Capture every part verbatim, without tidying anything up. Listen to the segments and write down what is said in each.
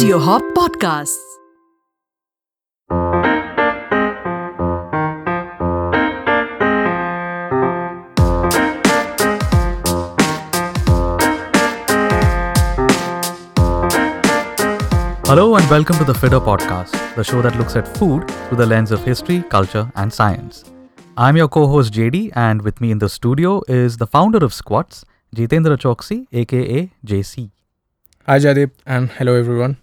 Audio hop podcast. Hello and welcome to the F I D A podcast, the show that looks at food through the lens of history, culture and science. I'm your co-host J D, and with me in the studio is the founder of Squats, Jitendra Choksi, aka J C. Hi Jadip, and hello everyone.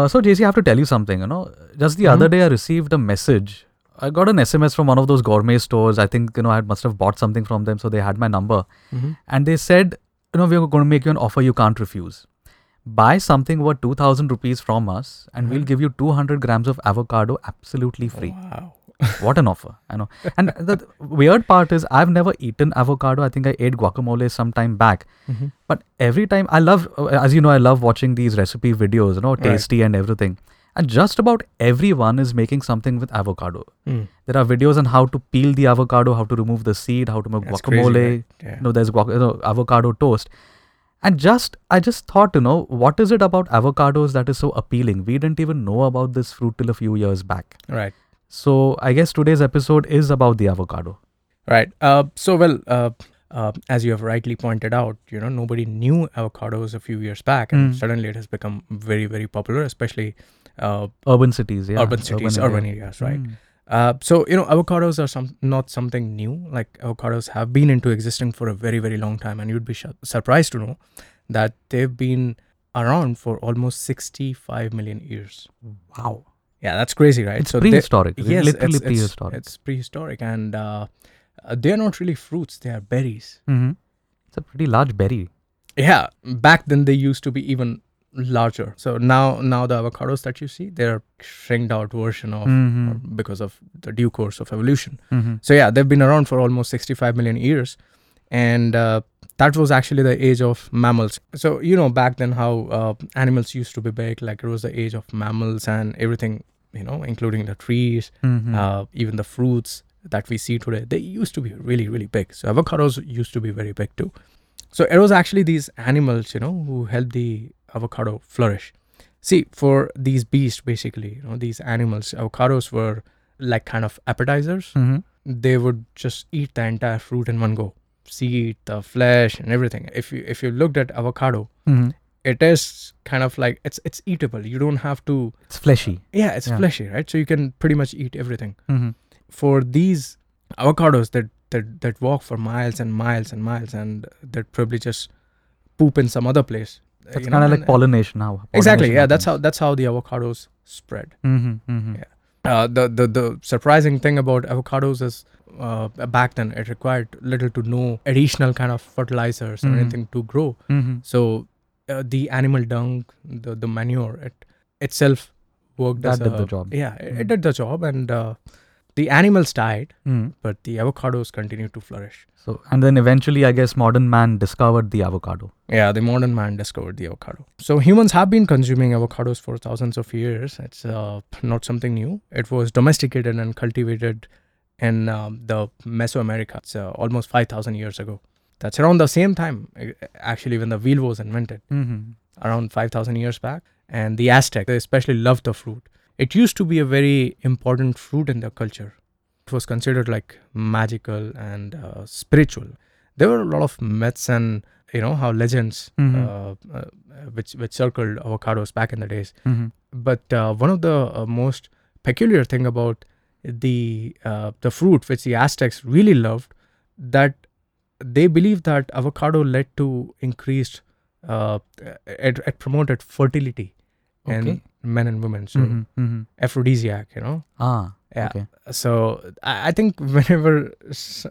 Uh, so J C, I have to tell you something, you know. Just the mm-hmm. other day I received a message. I got an S M S from one of those gourmet stores. I think, you know, I must have bought something from them, so they had my number. Mm-hmm. And they said, you know, we're going to make you an offer you can't refuse. Buy something worth two thousand rupees from us and mm-hmm. we'll give you two hundred grams of avocado absolutely free. Wow. What an offer, I know. And the weird part is I've never eaten avocado. I think I ate guacamole some time back. Mm-hmm. But every time I love, as you know, I love watching these recipe videos, you know, tasty right. and everything. And just about everyone is making something with avocado. Mm. There are videos on how to peel the avocado, how to remove the seed, how to make That's guacamole. Crazy, right? Yeah. You know, there's guac- you know, avocado toast. And just, I just thought, you know, what is it about avocados that is so appealing? We didn't even know about this fruit till a few years back. Right. So, I guess today's episode is about the avocado. Right. Uh, so, well, uh, uh, as you have rightly pointed out, you know, nobody knew avocados a few years back. And mm. suddenly it has become very, very popular, especially... Uh, urban cities, yeah. Urban cities, urban, urban area. areas, right. Mm. Uh, so, you know, avocados are some not something new. Like, avocados have been into existing for a very, very long time. And you'd be sh- surprised to know that they've been around for almost sixty-five million years. Wow. Yeah, that's crazy, right? It's so prehistoric. They, yes, literally it's, prehistoric. It's, it's prehistoric, and uh, they are not really fruits; they are berries. Mm-hmm. It's a pretty large berry. Yeah, back then they used to be even larger. So now, now the avocados that you see, they are shrinked out version of mm-hmm. because of the due course of evolution. Mm-hmm. So yeah, they've been around for almost sixty-five million years, and uh, that was actually the age of mammals. So, you know, back then how uh, animals used to be big, like it was the age of mammals and everything, you know, including the trees, mm-hmm. uh, even the fruits that we see today, they used to be really, really big. So avocados used to be very big too. So it was actually these animals, you know, who helped the avocado flourish. See, for these beasts, basically, you know, these animals, avocados were like kind of appetizers. Mm-hmm. They would just eat the entire fruit in one go. Seed, the flesh and everything. If you if you looked at avocado, mm-hmm. it is kind of like it's it's eatable. You don't have to. It's fleshy. Yeah, it's yeah. fleshy, right? So you can pretty much eat everything. Mm-hmm. For these avocados that that that walk for miles and miles and miles, and that probably just poop in some other place. That's kind of like pollination now. Pollination exactly. Yeah, happens. that's how that's how the avocados spread. Mm-hmm, mm-hmm. Yeah. Uh, the, the the surprising thing about avocados is uh, back then it required little to no additional kind of fertilizers mm-hmm. or anything to grow. Mm-hmm. So uh, the animal dung, the, the manure, it itself worked that as did a, the job. Yeah, it, mm-hmm. it did the job, and uh, the animals died, mm-hmm. but the avocados continued to flourish. So and then eventually, I guess, modern man discovered the avocado. Yeah, the modern man discovered the avocado. So humans have been consuming avocados for thousands of years. It's uh, not something new. It was domesticated and cultivated in um, the Mesoamerica. It's uh, almost five thousand years ago. That's around the same time, actually, when the wheel was invented, mm-hmm. around five thousand years back. And the Aztec, they especially loved the fruit. It used to be a very important fruit in their culture. It was considered like magical and uh, spiritual. There were a lot of myths and, you know, how legends mm-hmm. uh, uh, which which circled avocados back in the days. Mm-hmm. But uh, one of the uh, most peculiar thing about the uh, the fruit which the Aztecs really loved, that they believed that avocado led to increased, uh, it, it promoted fertility okay. in men and women. So mm-hmm. Mm-hmm. aphrodisiac, you know. Ah, yeah. Okay. So I, I think whenever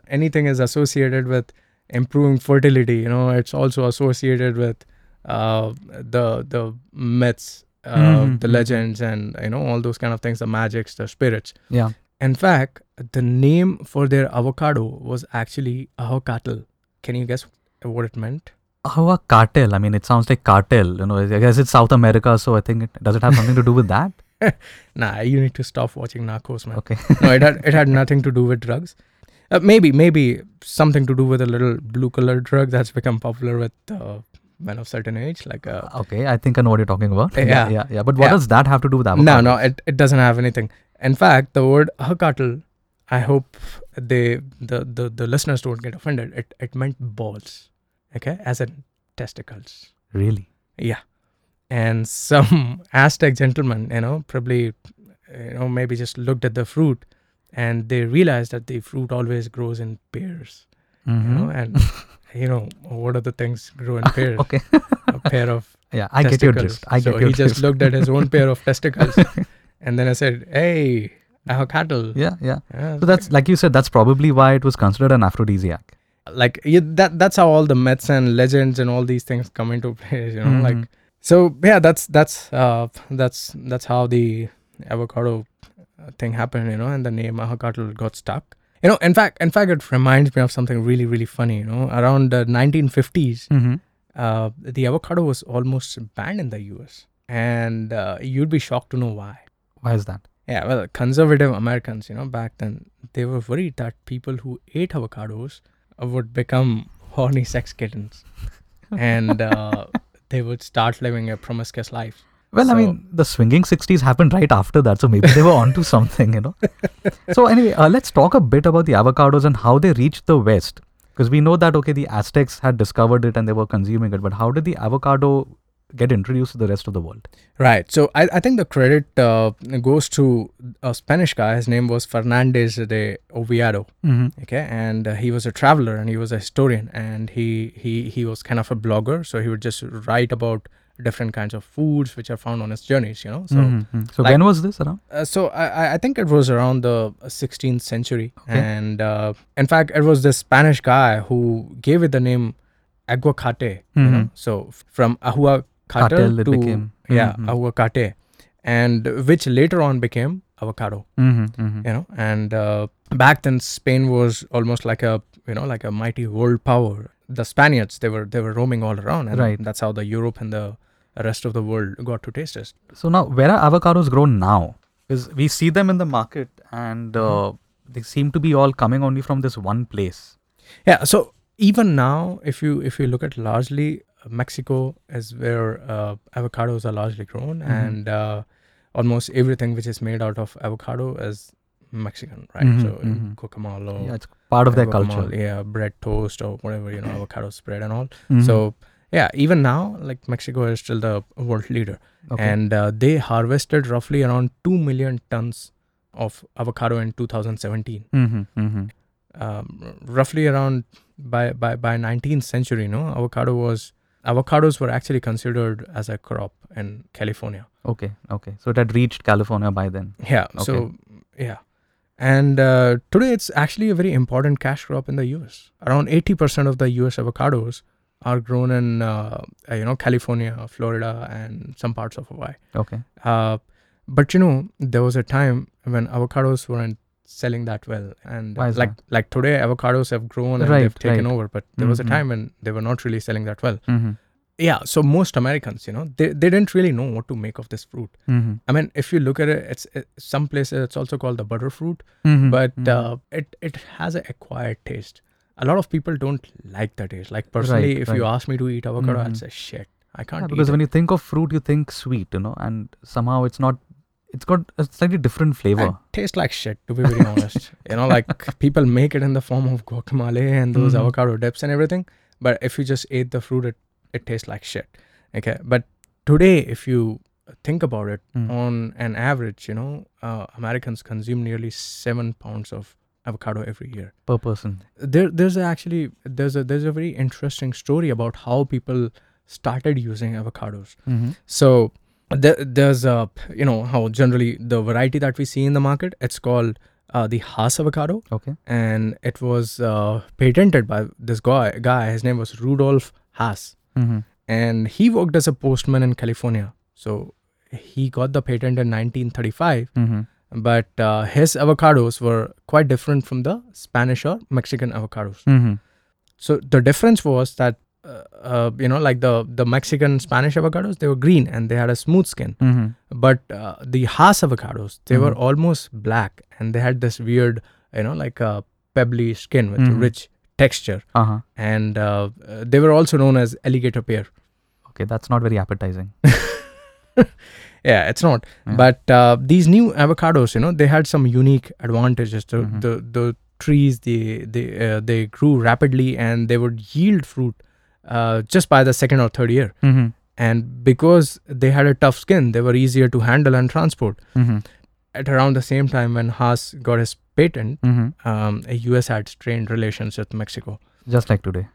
anything is associated with improving fertility, you know, it's also associated with uh, the the myths, uh, mm-hmm. the legends, and, you know, all those kind of things, the magics, the spirits. Yeah. In fact, the name for their avocado was actually ahuacatl. Can you guess what it meant? Ahuacatl. I mean, it sounds like cartel. You know, I guess it's South America, so I think it does it have something to do with that? Nah, you need to stop watching Narcos, man. Okay. No, it had it had nothing to do with drugs. Uh, maybe, maybe something to do with a little blue-collar drug that's become popular with uh, men of certain age, like a, okay, I think I know what you're talking about. Yeah, yeah, yeah. But what yeah. does that have to do with avocado? No, no, it it doesn't have anything. In fact, the word avocado, I hope they the, the the listeners don't get offended. It it meant balls, okay, as in testicles. Really? Yeah. And some Aztec gentleman, you know, probably, you know, maybe just looked at the fruit, and they realized that the fruit always grows in pairs, mm-hmm. you know, and you know what are the things grow in pairs? Okay, a pair of yeah, I testicles. Get your drift. I so get your drift. So he just looked at his own pair of testicles, and then I said, "Hey, avocado." Yeah, yeah. yeah so that's okay. Like you said, that's probably why it was considered an aphrodisiac. Like you, that. That's how all the myths and legends and all these things come into play. You know, mm-hmm. like. So yeah, that's that's uh, that's that's how the avocado thing happened, you know, and the name avocado got stuck. You know, in fact, in fact, it reminds me of something really, really funny. You know, around the nineteen fifties, mm-hmm. uh, the avocado was almost banned in the U S, and uh, you'd be shocked to know why. Why is that? Yeah, well, conservative Americans, you know, back then they were worried that people who ate avocados would become horny sex kittens, and. Uh, They would start living a promiscuous life. Well, so, I mean, the swinging sixties happened right after that, so maybe they were onto something, you know. So anyway, uh, let's talk a bit about the avocados and how they reached the West, because we know that okay, the Aztecs had discovered it and they were consuming it, but how did the avocado get introduced to the rest of the world? Right. So I, I think the credit uh, goes to a Spanish guy. His name was Fernandez de Oviedo. Mm-hmm. Okay, and uh, he was a traveler and he was a historian, and he he he was kind of a blogger. So he would just write about different kinds of foods which are found on his journeys. You know. So mm-hmm. so like, when was this around? Uh, so I I think it was around the sixteenth century, okay. and uh, in fact it was this Spanish guy who gave it the name aguacate. Mm-hmm. You know. So from ahua Cartel to became, yeah mm-hmm. avocate, and which later on became avocado. Mm-hmm, mm-hmm. You know, and uh, back then Spain was almost like a you know like a mighty world power. The Spaniards they were they were roaming all around, and right. that's how the Europe and the rest of the world got to taste it. So now, where are avocados grown now? Because we see them in the market, and uh, mm-hmm. they seem to be all coming only from this one place. Yeah. So even now, if you if you look at largely. Mexico is where uh, avocados are largely grown, mm-hmm. and uh, almost everything which is made out of avocado is Mexican, right? Mm-hmm, so mm-hmm. guacamole, yeah, it's part of their culture. Yeah, bread toast or whatever, you know, avocado spread and all. Mm-hmm. So yeah, even now, like Mexico is still the world leader, okay. and uh, they harvested roughly around two million tons of avocado in two thousand seventeen. Mm-hmm, mm-hmm. Um, roughly around by by by nineteenth century, you know, avocado was. Avocados were actually considered as a crop in California. Okay, okay. So it had reached California by then. Yeah, okay. so, yeah. And uh, today it's actually a very important cash crop in the U S. Around eighty percent of the U S avocados are grown in, uh, you know, California, Florida, and some parts of Hawaii. Okay. Uh, but, you know, there was a time when avocados weren't selling that well. And Why is like that? Like today, avocados have grown and right, they've taken right. over. But there mm-hmm. was a time when they were not really selling that well. Mm-hmm. Yeah. So most Americans, you know, they, they didn't really know what to make of this fruit. Mm-hmm. I mean, if you look at it, it's it, some places it's also called the butterfruit, mm-hmm. but mm-hmm. Uh, it, it has an acquired taste. A lot of people don't like the taste. Like personally, right, if right. you ask me to eat avocado, mm-hmm. I'd say, shit, I can't yeah, eat Because it. When you think of fruit, you think sweet, you know, and somehow it's not It's got a slightly different flavor. It tastes like shit, to be very honest. You know, like people make it in the form of guacamole and those mm-hmm. avocado dips and everything. But if you just ate the fruit, it, it tastes like shit. Okay. But today, if you think about it, mm. on an average, you know, uh, Americans consume nearly seven pounds of avocado every year. Per person. There, there's actually, there's a, there's a very interesting story about how people started using avocados. Mm-hmm. So... There, there's a uh, you know how generally the variety that we see in the market, it's called uh, the Haas avocado, okay, and it was uh, patented by this guy guy his name was Rudolph Haas, mm-hmm. and he worked as a postman in California, so he got the patent in nineteen thirty-five, mm-hmm. but uh, his avocados were quite different from the Spanish or Mexican avocados, mm-hmm. so the difference was that Uh, uh, you know, like the the Mexican Spanish avocados, they were green and they had a smooth skin. Mm-hmm. But uh, the Haas avocados, they mm-hmm. were almost black and they had this weird, you know, like a pebbly skin with mm-hmm. rich texture. Uh-huh. And uh, they were also known as alligator pear. Okay, that's not very appetizing. Yeah, it's not. Yeah. But uh, these new avocados, you know, they had some unique advantages. The mm-hmm. the, the trees, they they uh, they grew rapidly and they would yield fruit uh, just by the second or third year. Mm-hmm. And because they had a tough skin, they were easier to handle and transport. Mm-hmm. At around the same time when Haas got his patent, mm-hmm. um, the U S had strained relations with Mexico. Just like today.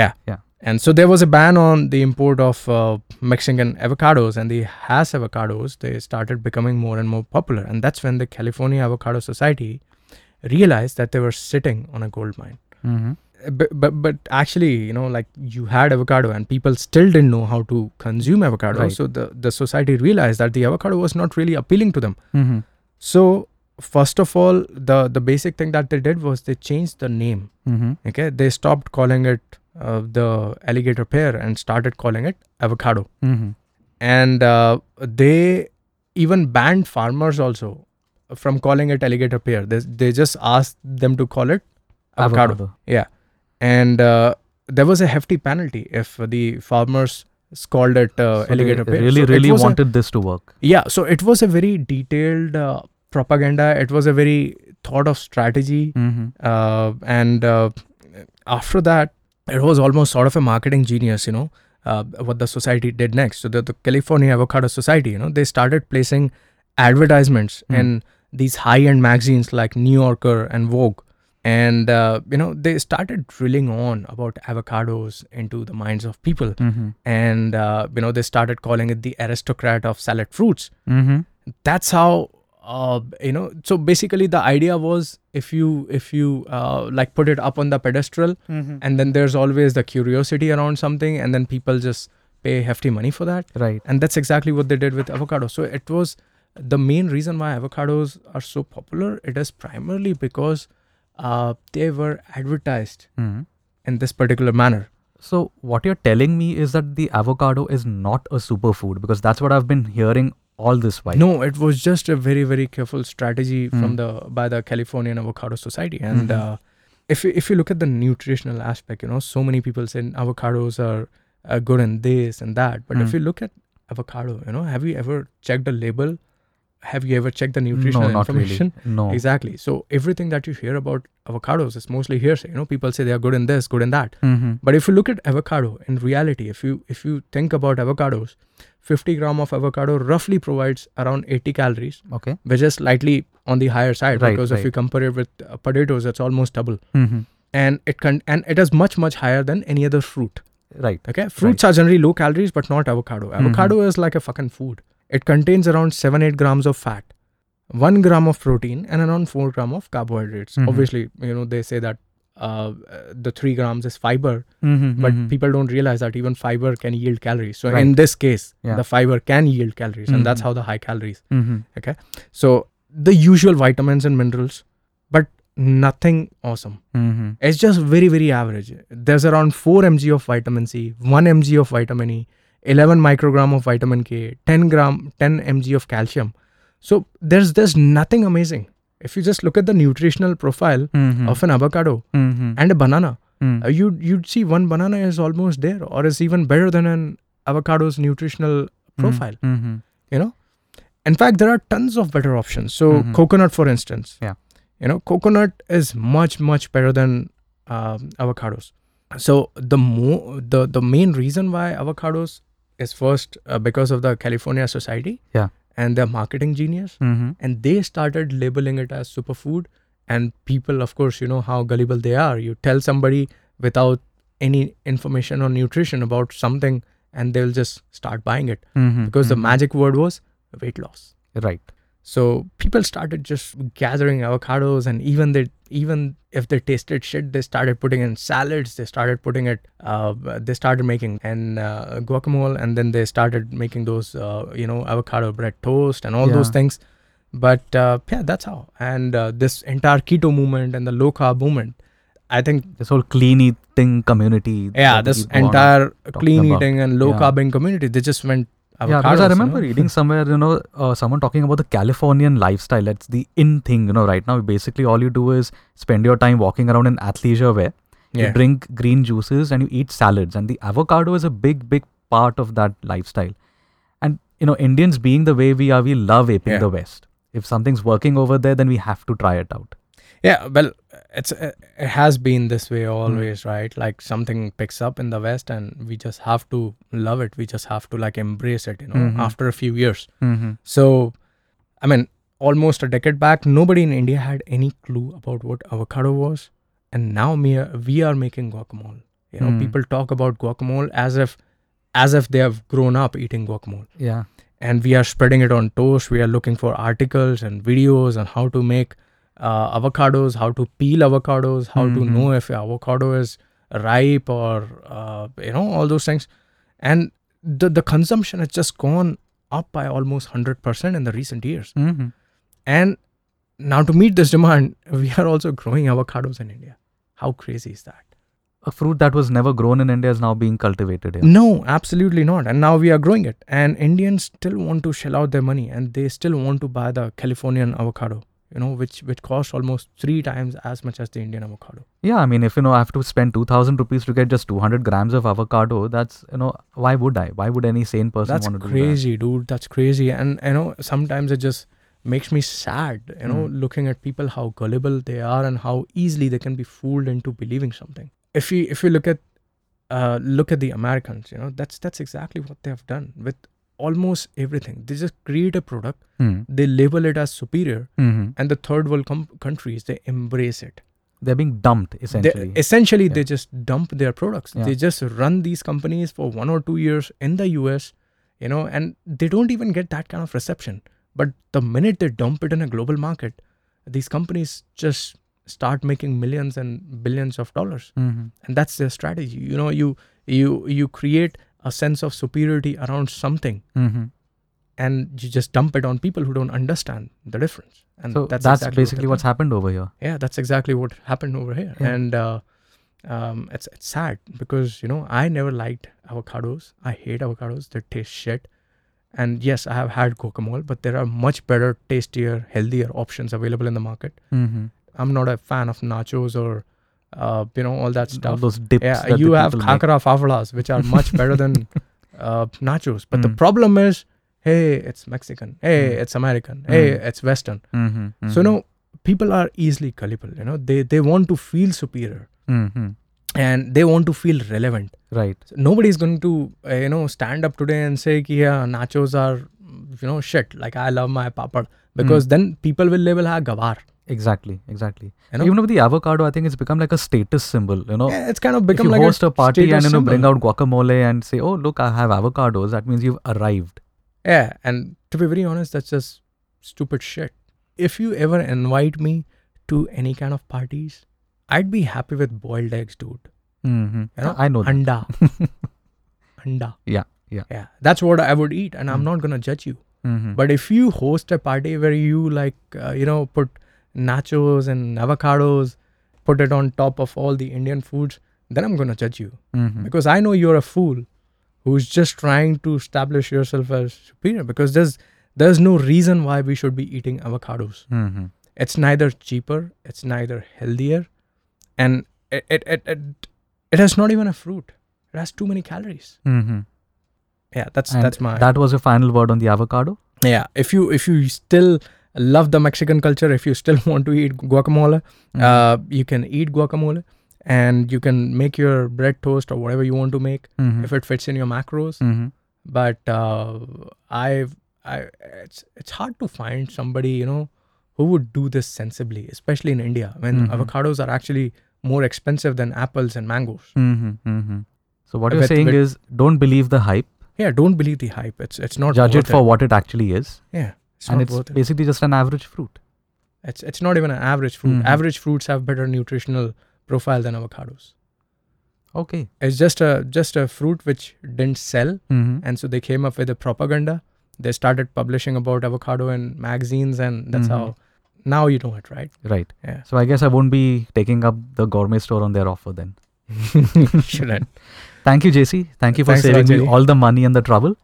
Yeah. Yeah. And so there was a ban on the import of uh, Mexican avocados, and the Haas avocados, they started becoming more and more popular. And that's when the California Avocado Society realized that they were sitting on a gold mine. Mm-hmm. But, but but actually, you know, like you had avocado and people still didn't know how to consume avocado. Right. So the, the society realized that the avocado was not really appealing to them. Mm-hmm. So first of all, the, the basic thing that they did was they changed the name. Mm-hmm. Okay, they stopped calling it uh, the alligator pear and started calling it avocado. Mm-hmm. And uh, they even banned farmers also from calling it alligator pear. They, they just asked them to call it avocado. avocado. Yeah. And uh, there was a hefty penalty if the farmers called it uh, so alligator pear. Really, so really wanted a, this to work. Yeah, so it was a very detailed uh, propaganda. It was a very thought of strategy. Mm-hmm. uh, and uh, after that, it was almost sort of a marketing genius, you know, uh, what the society did next. So the, the California Avocado Society, you know, they started placing advertisements mm-hmm. in these high-end magazines like New Yorker and Vogue. And, uh, you know, they started drilling on about avocados into the minds of people. Mm-hmm. And, uh, you know, they started calling it the aristocrat of salad fruits. Mm-hmm. That's how, uh, you know, so basically the idea was if you, if you uh, like put it up on the pedestal mm-hmm. and then there's always the curiosity around something and then people just pay hefty money for that. Right. And that's exactly what they did with avocados. So it was the main reason why avocados are so popular. It is primarily because Uh, they were advertised mm-hmm. in this particular manner. So what you're telling me is that the avocado is not a superfood, because that's what I've been hearing all this while. No, it was just a very, very careful strategy mm-hmm. from the by the Californian Avocado Society. And mm-hmm. uh, if if you look at the nutritional aspect, you know, so many people say avocados are uh, good in this and that. But mm-hmm. if you look at avocado, you know, have you ever checked the label? Have you ever checked the nutritional no, not information? Really. No. Exactly. So everything that you hear about avocados is mostly hearsay. You know, people say they are good in this, good in that. Mm-hmm. But if you look at avocado in reality, if you if you think about avocados, fifty gram of avocado roughly provides around eighty calories. Okay. Which is slightly on the higher side, right, because right. if you compare it with uh, potatoes, it's almost double. Mm-hmm. And it can and it is much much higher than any other fruit. Right. Okay. Fruits right. are generally low calories, but not avocado. Avocado mm-hmm. is like a fucking food. It contains around seven to eight grams of fat, one gram of protein, and around four grams of carbohydrates. Mm-hmm. Obviously, you know, they say that uh, the three grams is fiber, mm-hmm, but mm-hmm. people don't realize that even fiber can yield calories. So right. in this case, yeah. the fiber can yield calories, mm-hmm. and that's how the high calories. Mm-hmm. Okay. So the usual vitamins and minerals, but nothing awesome. Mm-hmm. It's just very, very average. There's around four milligrams of vitamin C, one milligram of vitamin E, eleven microgram of vitamin K, ten gram ten milligrams of calcium. So there's there's nothing amazing. If you just look at the nutritional profile mm-hmm. of an avocado mm-hmm. and a banana, mm. uh, you'd you'd see one banana is almost there or is even better than an avocado's nutritional profile. Mm-hmm. You know, in fact, there are tons of better options. So mm-hmm. coconut, for instance, yeah, you know, coconut is much much better than um, avocados. So the mo- the the main reason why avocados is first uh, because of the California Society yeah. and their marketing genius. Mm-hmm. And they started labeling it as superfood. And people, of course, you know how gullible they are. You tell somebody without any information or nutrition about something and they'll just start buying it. Mm-hmm. Because mm-hmm. the magic word was weight loss. Right. So people started just gathering avocados, and even they even if they tasted shit, they started putting in salads. They started putting it. Uh, they started making and uh, guacamole, and then they started making those uh, you know avocado bread toast and all yeah. those things. But uh, yeah, that's how. And uh, this entire keto movement and the low carb movement, I think this whole clean eating community. Yeah, this entire clean eating and low yeah. carbing community, they just went. Yeah, because I remember you know? reading somewhere, you know, uh, someone talking about the Californian lifestyle. That's the in thing, you know, right now. Basically, all you do is spend your time walking around in athleisure wear. Yeah. You drink green juices and you eat salads. And the avocado is a big, big part of that lifestyle. And, you know, Indians being the way we are, we love aping yeah. the West. If something's working over there, then we have to try it out. Yeah, well, it's it has been this way always, mm. right? Like something picks up in the West and we just have to love it. We just have to like embrace it, you know, mm-hmm. after a few years. Mm-hmm. So, I mean, almost a decade back, nobody in India had any clue about what avocado was. And now we are, we are making guacamole. You know, mm. people talk about guacamole as if as if they have grown up eating guacamole. Yeah. And we are spreading it on toast. We are looking for articles and videos on how to make uh, avocados, how to peel avocados, how mm-hmm. to know if avocado is ripe or, uh, you know, all those things. And the, the consumption has just gone up by almost one hundred percent in the recent years. Mm-hmm. And now to meet this demand, we are also growing avocados in India. How crazy is that? A fruit that was never grown in India is now being cultivated here. No, absolutely not. And now we are growing it. And Indians still want to shell out their money and they still want to buy the Californian avocado, you know, which, which costs almost three times as much as the Indian avocado. Yeah, I mean, if, you know, I have to spend two thousand rupees to get just two hundred grams of avocado, that's, you know, why would I? Why would any sane person that's want to crazy, do that? That's crazy, dude. That's crazy. And, you know, sometimes it just makes me sad, you know, mm. looking at people, how gullible they are and how easily they can be fooled into believing something. If you if you look at uh, look at the Americans, you know, that's that's exactly what they have done with almost everything. They just create a product, mm. they label it as superior, mm-hmm. and the third world com- countries, they embrace it. They're being dumped, essentially. They, essentially, yeah. they just dump their products. Yeah. They just run these companies for one or two years in the U S, you know, and they don't even get that kind of reception. But the minute they dump it in a global market, these companies just start making millions and billions of dollars. Mm-hmm. And that's their strategy. You know, you you you create a sense of superiority around something mm-hmm. and you just dump it on people who don't understand the difference. And so that's, that's exactly basically what what's happened over here. Yeah, that's exactly what happened over here. Yeah. And uh, um, it's, it's sad because, you know, I never liked avocados. I hate avocados. They taste shit. And yes, I have had guacamole, but there are much better, tastier, healthier options available in the market. Mm-hmm. I'm not a fan of nachos or, uh, you know, all that stuff. All those dips. Yeah, that you have kakara fafalas, which are much better than uh, nachos. But mm. the problem is, hey, it's Mexican. Hey, mm. it's American. Mm. Hey, it's Western. Mm-hmm, mm-hmm. So, you know, people are easily gullible. You know, they, they want to feel superior. Mm-hmm. And they want to feel relevant. Right. So nobody's going to, uh, you know, stand up today and say, ki, yeah, nachos are, you know, shit. Like, I love my papad. Because mm. then people will label her gawar. Exactly, exactly. You know? Even with the avocado, I think it's become like a status symbol, you know. Yeah, it's kind of become like a host a party and, you know, bring out guacamole and say, oh, look, I have avocados. That means you've arrived. Yeah. And to be very honest, that's just stupid shit. If you ever invite me to any kind of parties, I'd be happy with boiled eggs, dude. Mm-hmm. You know? I know that. Anda. Anda. Yeah, yeah. Yeah. That's what I would eat and mm-hmm. I'm not going to judge you. Mm-hmm. But if you host a party where you like, uh, you know, put nachos and avocados, put it on top of all the Indian foods, then I'm going to judge you. Mm-hmm. Because I know you're a fool who's just trying to establish yourself as superior because there's, there's no reason why we should be eating avocados. Mm-hmm. It's neither cheaper, it's neither healthier. And it it, it it it has not even a fruit. It has too many calories. Mm-hmm. Yeah, that's and that's my. That was your final word on the avocado. Yeah, if you if you still love the Mexican culture, if you still want to eat guacamole, mm-hmm. uh, you can eat guacamole, and you can make your bread toast or whatever you want to make mm-hmm. if it fits in your macros. Mm-hmm. But uh, I've I it's it's hard to find somebody, you know, who would do this sensibly, especially in India when mm-hmm. avocados are actually more expensive than apples and mangoes. Mm-hmm, mm-hmm. So what you're with, saying with, is don't believe the hype. Yeah, don't believe the hype. It's it's not judge worth it for it. What it actually is. Yeah, it's and not it's worth basically it. Just an average fruit. It's it's not even an average fruit. Mm-hmm. Average fruits have better nutritional profile than avocados. Okay, it's just a just a fruit which didn't sell, mm-hmm. and so they came up with a propaganda. They started publishing about avocado in magazines, and that's mm-hmm. how. Now you know it, right? Right. Yeah. So I guess I won't be taking up the gourmet store on their offer then. Shouldn't. Thank you, J C. Thank you for Thanks saving me all the money and the trouble.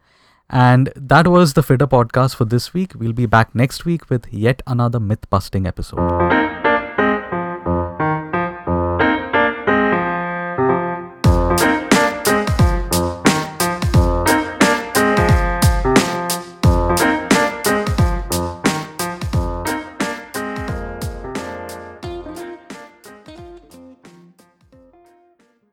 And that was the Fitter podcast for this week. We'll be back next week with yet another myth-busting episode.